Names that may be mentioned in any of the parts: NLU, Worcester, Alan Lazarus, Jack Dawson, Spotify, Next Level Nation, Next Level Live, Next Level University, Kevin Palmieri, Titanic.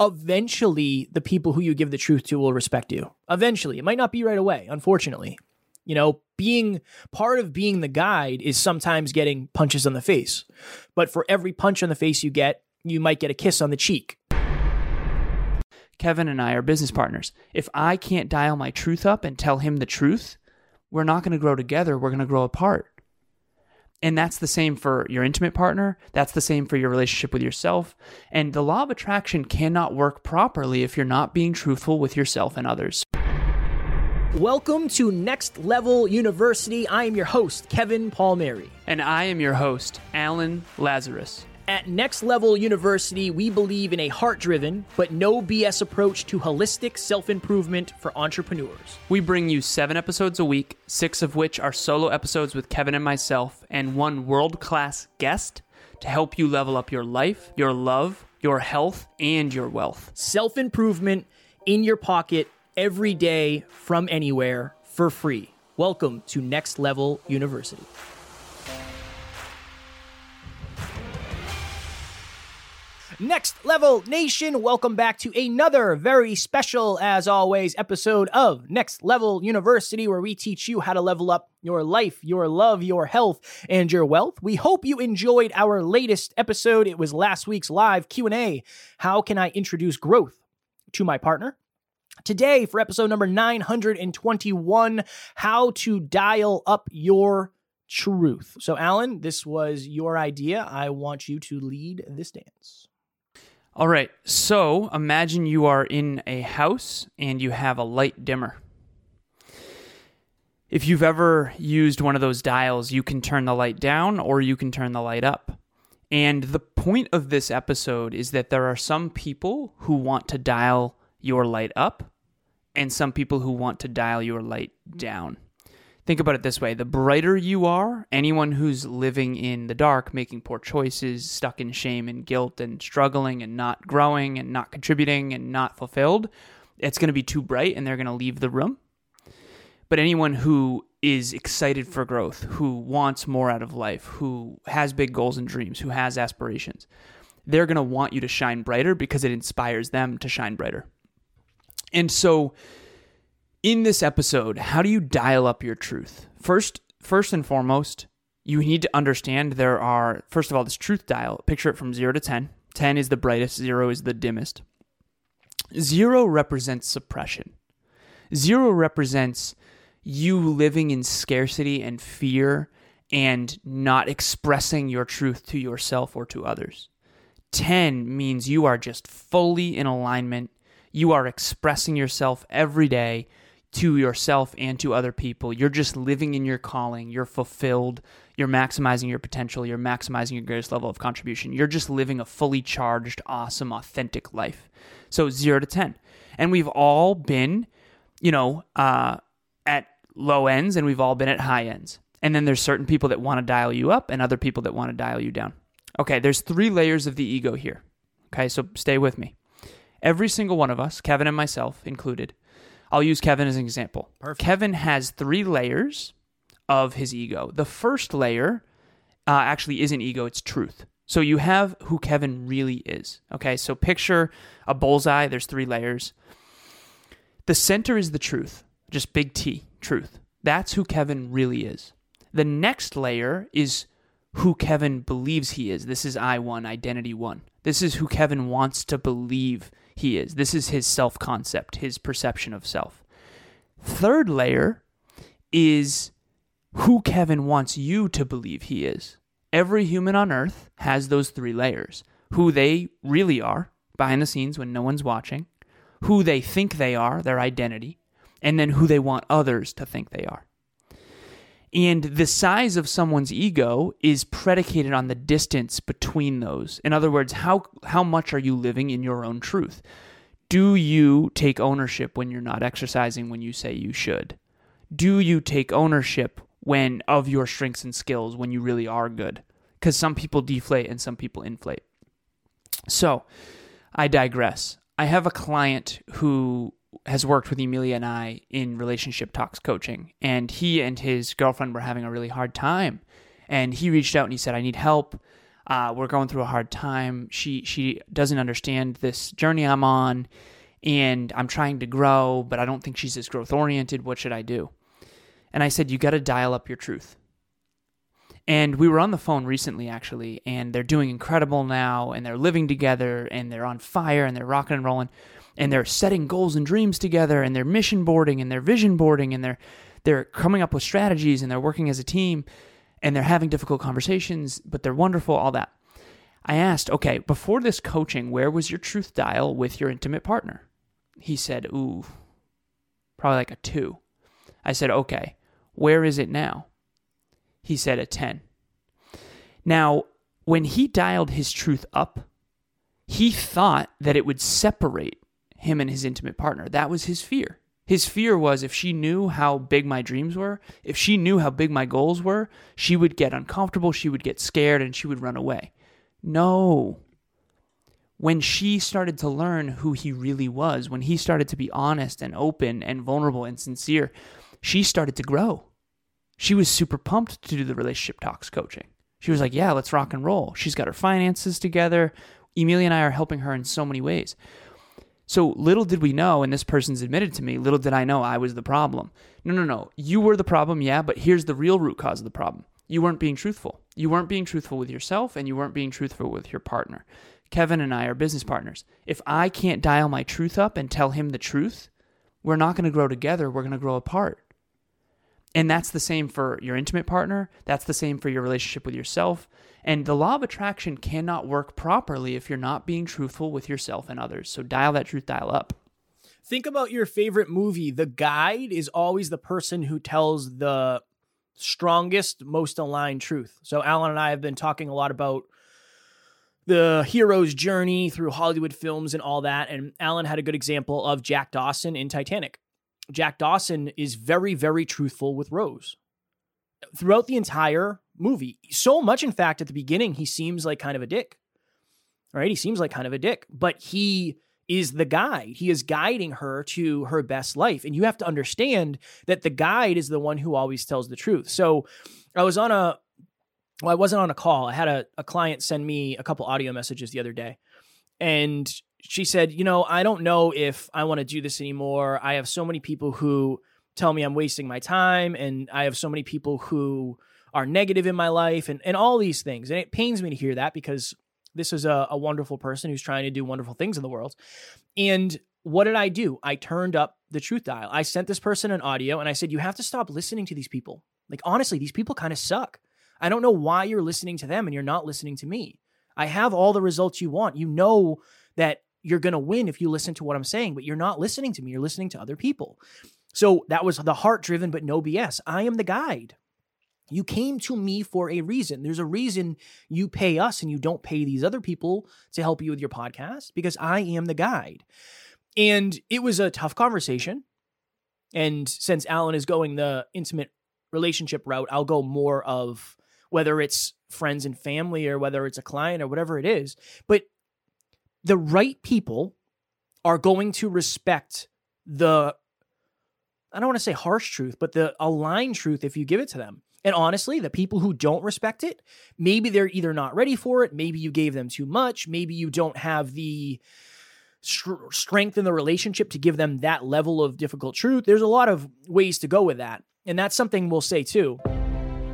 eventually the people who you give the truth to will respect you. Eventually. It might not be right away, unfortunately. You know, being part of being the guide is sometimes getting punches on the face. But for every punch on the face you get, you might get a kiss on the cheek. Kevin and I are business partners. If I can't dial my truth up and tell him the truth, we're not going to grow together. We're going to grow apart. And that's the same for your intimate partner. That's the same for your relationship with yourself. And the law of attraction cannot work properly if you're not being truthful with yourself and others. Welcome to Next Level University. I am your host, Kevin Palmieri. And I am your host, Alan Lazarus. At Next Level University, we believe in a heart-driven, but no BS approach to holistic self-improvement for entrepreneurs. We bring you 7 episodes a week, 6 of which are solo episodes with Kevin and myself, and 1 world-class guest to help you level up your life, your love, your health, and your wealth. Self-improvement in your pocket every day from anywhere for free. Welcome to Next Level University. Next Level Nation, welcome back to another very special, as always, episode of Next Level University, where we teach you how to level up your life, your love, your health, and your wealth. We hope you enjoyed our latest episode. It was last week's live Q&A, How Can I Introduce Growth to My Partner? Today, for episode number 921, How to Dial Up Your Truth. So, Alan, this was your idea. I want you to lead this dance. All right, so imagine you are in a house and you have a light dimmer. If you've ever used one of those dials, you can turn the light down or you can turn the light up. And the point of this episode is that there are some people who want to dial your light up and some people who want to dial your light down. Think about it this way. The brighter you are, anyone who's living in the dark, making poor choices, stuck in shame and guilt and struggling and not growing and not contributing and not fulfilled, it's going to be too bright and they're going to leave the room. But anyone who is excited for growth, who wants more out of life, who has big goals and dreams, who has aspirations, they're going to want you to shine brighter because it inspires them to shine brighter. And so in this episode, how do you dial up your truth? First and foremost, you need to understand there are, first of all, this truth dial. Picture it from 0 to 10. 10 is the brightest, 0 is the dimmest. 0 represents suppression. 0 represents you living in scarcity and fear and not expressing your truth to yourself or to others. 10 means you are just fully in alignment. You are expressing yourself every day to yourself and to other people. You're just living in your calling. You're fulfilled. You're maximizing your potential. You're maximizing your greatest level of contribution. You're just living a fully charged, awesome, authentic life. So 0 to 10. And we've all been, at low ends and we've all been at high ends. And then there's certain people that want to dial you up and other people that want to dial you down. Okay, there's 3 layers of the ego here. Okay, so stay with me. Every single one of us, Kevin and myself included, I'll use Kevin as an example. Perfect. Kevin has 3 layers of his ego. The first layer actually isn't ego, it's truth. So you have who Kevin really is. Okay, so picture a bullseye, there's 3 layers. The center is the truth, just big T, truth. That's who Kevin really is. The next layer is who Kevin believes he is. This is I1, identity 1. This is who Kevin wants to believe he is. This is his self-concept, his perception of self. Third layer is who Kevin wants you to believe he is. Every human on earth has those 3 layers. Who they really are, behind the scenes when no one's watching. Who they think they are, their identity. And then who they want others to think they are. And the size of someone's ego is predicated on the distance between those. In other words, how much are you living in your own truth? Do you take ownership when you're not exercising when you say you should? Do you take ownership of your strengths and skills when you really are good? Because some people deflate and some people inflate. So, I digress. I have a client who has worked with Emilia and I in relationship talks coaching. And he and his girlfriend were having a really hard time. And he reached out and he said, I need help. We're going through a hard time. She doesn't understand this journey I'm on, and I'm trying to grow, but I don't think she's as growth-oriented. What should I do? And I said, you got to dial up your truth. And we were on the phone recently, actually, and they're doing incredible now, and they're living together, and they're on fire, and they're rocking and rolling, and they're setting goals and dreams together, and they're mission boarding, and they're vision boarding, and they're coming up with strategies, and they're working as a team, and they're having difficult conversations, but they're wonderful, all that. I asked, okay, before this coaching, where was your truth dial with your intimate partner? He said, ooh, probably like a 2. I said, okay, where is it now? He said a 10. Now, when he dialed his truth up, he thought that it would separate him and his intimate partner. That was his fear. His fear was if she knew how big my dreams were, if she knew how big my goals were, she would get uncomfortable, she would get scared, and she would run away. No. When she started to learn who he really was, when he started to be honest and open and vulnerable and sincere, she started to grow. She was super pumped to do the relationship talks coaching. She was like, yeah, let's rock and roll. She's got her finances together. Emilia and I are helping her in so many ways. So little did we know, and this person's admitted to me, little did I know I was the problem. No. You were the problem, yeah, but here's the real root cause of the problem. You weren't being truthful. You weren't being truthful with yourself, and you weren't being truthful with your partner. Kevin and I are business partners. If I can't dial my truth up and tell him the truth, we're not going to grow together. We're going to grow apart. And that's the same for your intimate partner. That's the same for your relationship with yourself. And the law of attraction cannot work properly if you're not being truthful with yourself and others. So dial that truth dial up. Think about your favorite movie. The guide is always the person who tells the strongest, most aligned truth. So Alan and I have been talking a lot about the hero's journey through Hollywood films and all that. And Alan had a good example of Jack Dawson in Titanic. Jack Dawson is very, very truthful with Rose throughout the entire movie. So much, in fact, at the beginning, he seems like kind of a dick, right? He seems like kind of a dick, but he is the guide. He is guiding her to her best life. And you have to understand that the guide is the one who always tells the truth. So I wasn't on a call. I had a client send me a couple audio messages the other day, and she said, I don't know if I want to do this anymore. I have so many people who tell me I'm wasting my time, and I have so many people who are negative in my life and all these things. And it pains me to hear that, because this is a wonderful person who's trying to do wonderful things in the world. And what did I do? I turned up the truth dial. I sent this person an audio, and I said, you have to stop listening to these people. Like, honestly, these people kind of suck. I don't know why you're listening to them and you're not listening to me. I have all the results you want. You know that you're going to win if you listen to what I'm saying, but you're not listening to me. You're listening to other people. So that was the heart driven, but no BS. I am the guide. You came to me for a reason. There's a reason you pay us and you don't pay these other people to help you with your podcast, because I am the guide. And it was a tough conversation. And since Alan is going the intimate relationship route, I'll go more of whether it's friends and family or whether it's a client or whatever it is. But the right people are going to respect the, I don't want to say harsh truth, but the aligned truth if you give it to them. And honestly, the people who don't respect it, maybe they're either not ready for it, maybe you gave them too much, maybe you don't have the strength in the relationship to give them that level of difficult truth. There's a lot of ways to go with that. And that's something we'll say too.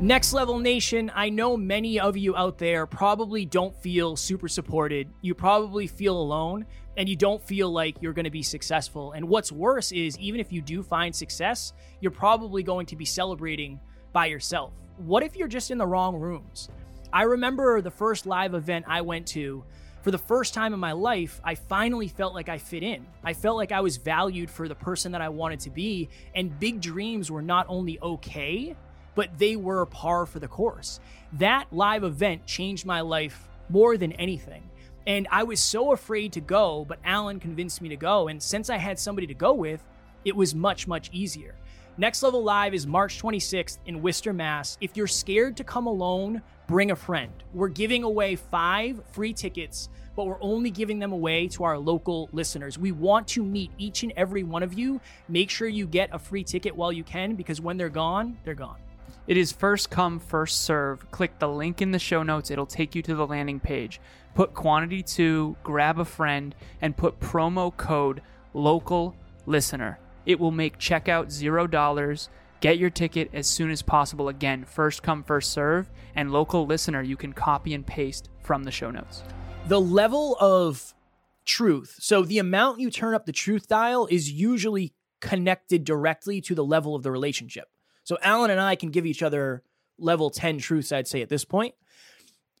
Next Level Nation, I know many of you out there probably don't feel super supported. You probably feel alone, and you don't feel like you're going to be successful. And what's worse is, even if you do find success, you're probably going to be celebrating by yourself. What if you're just in the wrong rooms? I remember the first live event I went to. For the first time in my life, I finally felt like I fit in. I felt like I was valued for the person that I wanted to be, and big dreams were not only okay, but they were par for the course. That live event changed my life more than anything. And I was so afraid to go, but Alan convinced me to go. And since I had somebody to go with, it was much, much easier. Next Level Live is March 26th in Worcester, Mass. If you're scared to come alone, bring a friend. We're giving away 5 free tickets, but we're only giving them away to our local listeners. We want to meet each and every one of you. Make sure you get a free ticket while you can, because when they're gone, they're gone. It is first come, first serve. Click the link in the show notes. It'll take you to the landing page. Put quantity to, grab a friend, and put promo code local listener. It will make checkout $0. Get your ticket as soon as possible. Again, first come, first serve, and local listener you can copy and paste from the show notes. The level of truth. So the amount you turn up the truth dial is usually connected directly to the level of the relationship. So Alan and I can give each other level 10 truths, I'd say, at this point.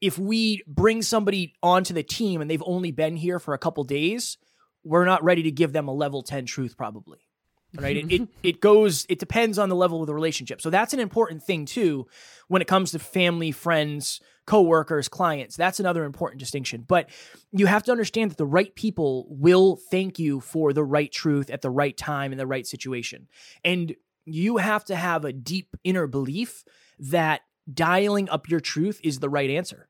If we bring somebody onto the team and they've only been here for a couple days, we're not ready to give them a level 10 truth probably. Right? It depends on the level of the relationship. So that's an important thing too, when it comes to family, friends, coworkers, clients. That's another important distinction. But you have to understand that the right people will thank you for the right truth at the right time in the right situation. And you have to have a deep inner belief that dialing up your truth is the right answer.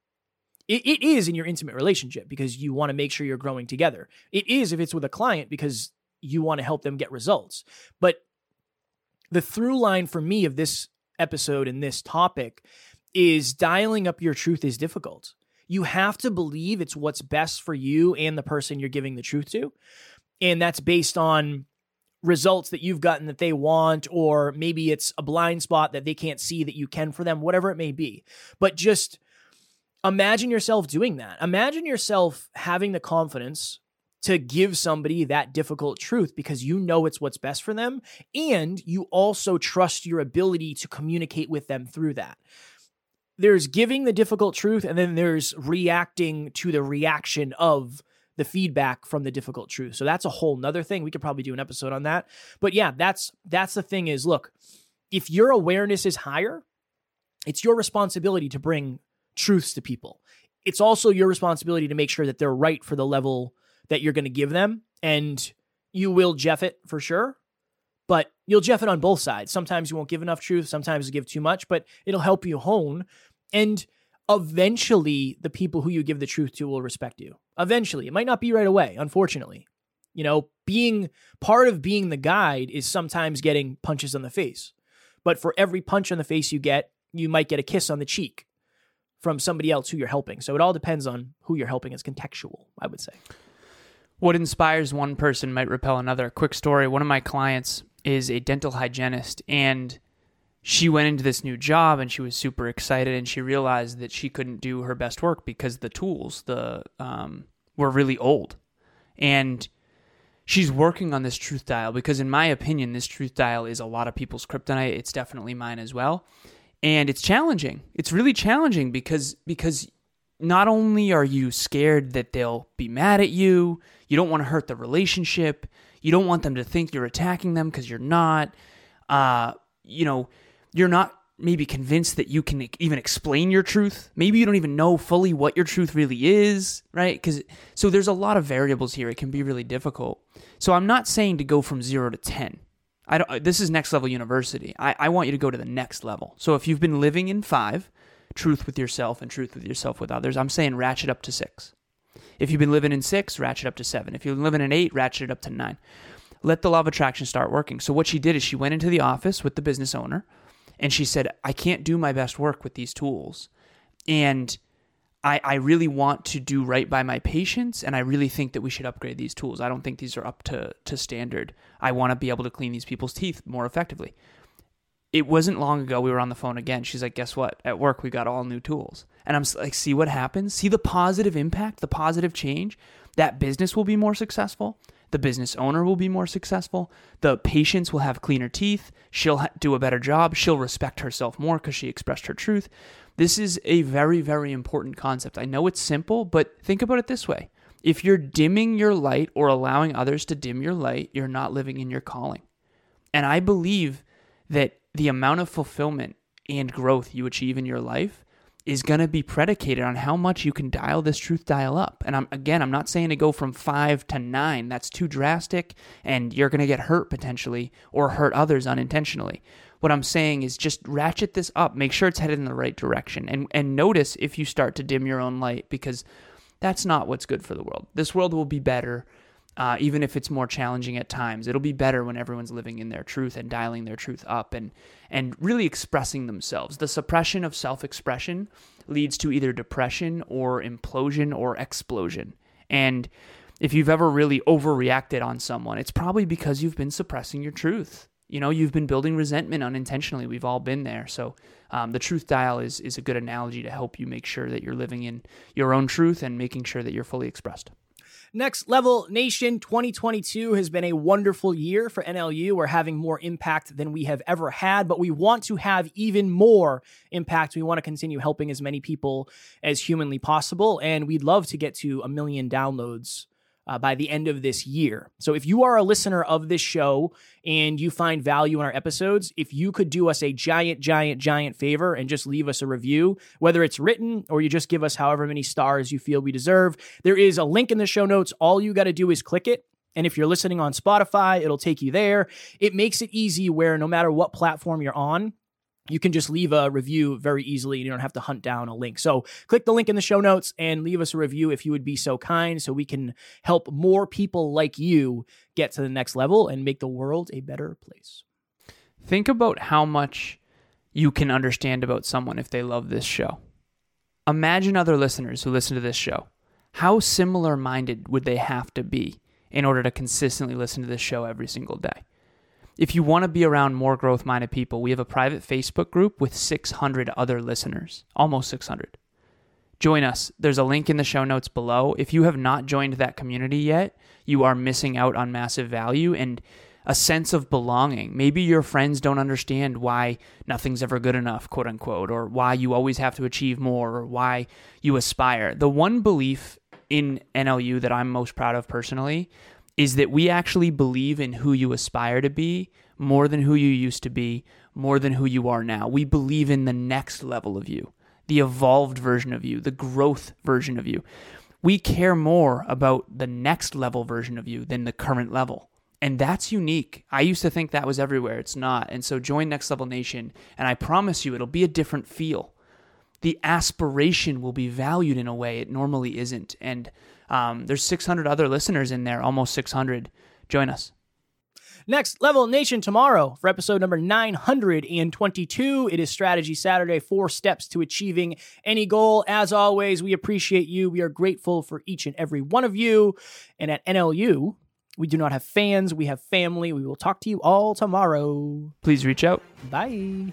It is in your intimate relationship because you want to make sure you're growing together. It is if it's with a client because you want to help them get results. But the through line for me of this episode and this topic is dialing up your truth is difficult. You have to believe it's what's best for you and the person you're giving the truth to. And that's based on results that you've gotten that they want, or maybe it's a blind spot that they can't see that you can for them, whatever it may be. But just imagine yourself doing that. Imagine yourself having the confidence to give somebody that difficult truth because you know it's what's best for them, and you also trust your ability to communicate with them through that. There's giving the difficult truth, and then there's reacting to the reaction of the feedback from the difficult truth. So that's a whole nother thing. We could probably do an episode on that. But yeah, that's the thing is, look, if your awareness is higher, it's your responsibility to bring truths to people. It's also your responsibility to make sure that they're right for the level that you're going to give them, and you will Jeff it for sure, but you'll Jeff it on both sides. Sometimes you won't give enough truth. Sometimes you give too much, but it'll help you hone. And eventually the people who you give the truth to will respect you. Eventually. It might not be right away, unfortunately. You know, being part of being the guide is sometimes getting punches on the face, but for every punch on the face you get, you might get a kiss on the cheek from somebody else who you're helping. So it all depends on who you're helping. It's contextual, I would say. What inspires one person might repel another. Quick story. One of my clients is a dental hygienist, and she went into this new job and she was super excited, and she realized that she couldn't do her best work because the tools were really old. And she's working on this truth dial because, in my opinion, this truth dial is a lot of people's kryptonite. It's definitely mine as well. And it's challenging. It's really challenging because not only are you scared that they'll be mad at you, you don't want to hurt the relationship, you don't want them to think you're attacking them because you're not, you're not maybe convinced that you can even explain your truth. Maybe you don't even know fully what your truth really is, right? So there's a lot of variables here. It can be really difficult. So I'm not saying to go from 0 to 10. This is Next Level University. I want you to go to the next level. So if you've been living in 5, truth with yourself and truth with yourself with others, I'm saying ratchet up to 6. If you've been living in 6, ratchet up to 7. If you've been living in 8, ratchet up to 9. Let the law of attraction start working. So what she did is she went into the office with the business owner and she said, I can't do my best work with these tools. And I really want to do right by my patients, and I really think that we should upgrade these tools. I don't think these are up to standard. I want to be able to clean these people's teeth more effectively. It wasn't long ago we were on the phone again. She's like, guess what? At work, we got all new tools. And I'm like, see what happens? See the positive impact, the positive change? That business will be more successful. The business owner will be more successful. The patients will have cleaner teeth. She'll do a better job. She'll respect herself more because she expressed her truth. This is a very, very important concept. I know it's simple, but think about it this way. If you're dimming your light or allowing others to dim your light, you're not living in your calling. And I believe that the amount of fulfillment and growth you achieve in your life is going to be predicated on how much you can dial this truth dial up. And I'm not saying to go from 5 to 9. That's too drastic, and you're going to get hurt potentially or hurt others unintentionally. What I'm saying is just ratchet this up. Make sure it's headed in the right direction, and notice if you start to dim your own light, because that's not what's good for the world. This world will be better even if it's more challenging at times. It'll be better when everyone's living in their truth and dialing their truth up and really expressing themselves. The suppression of self-expression leads to either depression or implosion or explosion. And if you've ever really overreacted on someone, it's probably because you've been suppressing your truth. You know, you've been building resentment unintentionally. We've all been there. So the truth dial is a good analogy to help you make sure that you're living in your own truth and making sure that you're fully expressed. Next Level Nation, 2022 has been a wonderful year for NLU. We're having more impact than we have ever had, but we want to have even more impact. We want to continue helping as many people as humanly possible, and we'd love to get to 1 million downloads by the end of this year. So if you are a listener of this show and you find value in our episodes, if you could do us a giant favor and just leave us a review, whether it's written or you just give us however many stars you feel we deserve, there is a link in the show notes. All you got to do is click it. And if you're listening on Spotify, it'll take you there. It makes it easy where no matter what platform you're on, you can just leave a review very easily. You don't have to hunt down a link. So click the link in the show notes and leave us a review if you would be so kind, so we can help more people like you get to the next level and make the world a better place. Think about how much you can understand about someone if they love this show. Imagine other listeners who listen to this show. How similar-minded would they have to be in order to consistently listen to this show every single day? If you want to be around more growth-minded people, we have a private Facebook group with 600 other listeners, almost 600. Join us. There's a link in the show notes below. If you have not joined that community yet, you are missing out on massive value and a sense of belonging. Maybe your friends don't understand why nothing's ever good enough, quote unquote, or why you always have to achieve more, or why you aspire. The one belief in NLU that I'm most proud of personally is that we actually believe in who you aspire to be more than who you used to be, more than who you are now. We believe in the next level of you, the evolved version of you, the growth version of you. We care more about the next level version of you than the current level. And that's unique. I used to think that was everywhere. It's not. And so join Next Level Nation, and I promise you it'll be a different feel. The aspiration will be valued in a way it normally isn't. And there's 600 other listeners in there, almost 600. Join us. Next Level Nation, tomorrow for episode number 922. It is Strategy Saturday, 4 steps to achieving any goal. As always, we appreciate you. We are grateful for each and every one of you. And at NLU, we do not have fans. We have family. We will talk to you all tomorrow. Please reach out. Bye.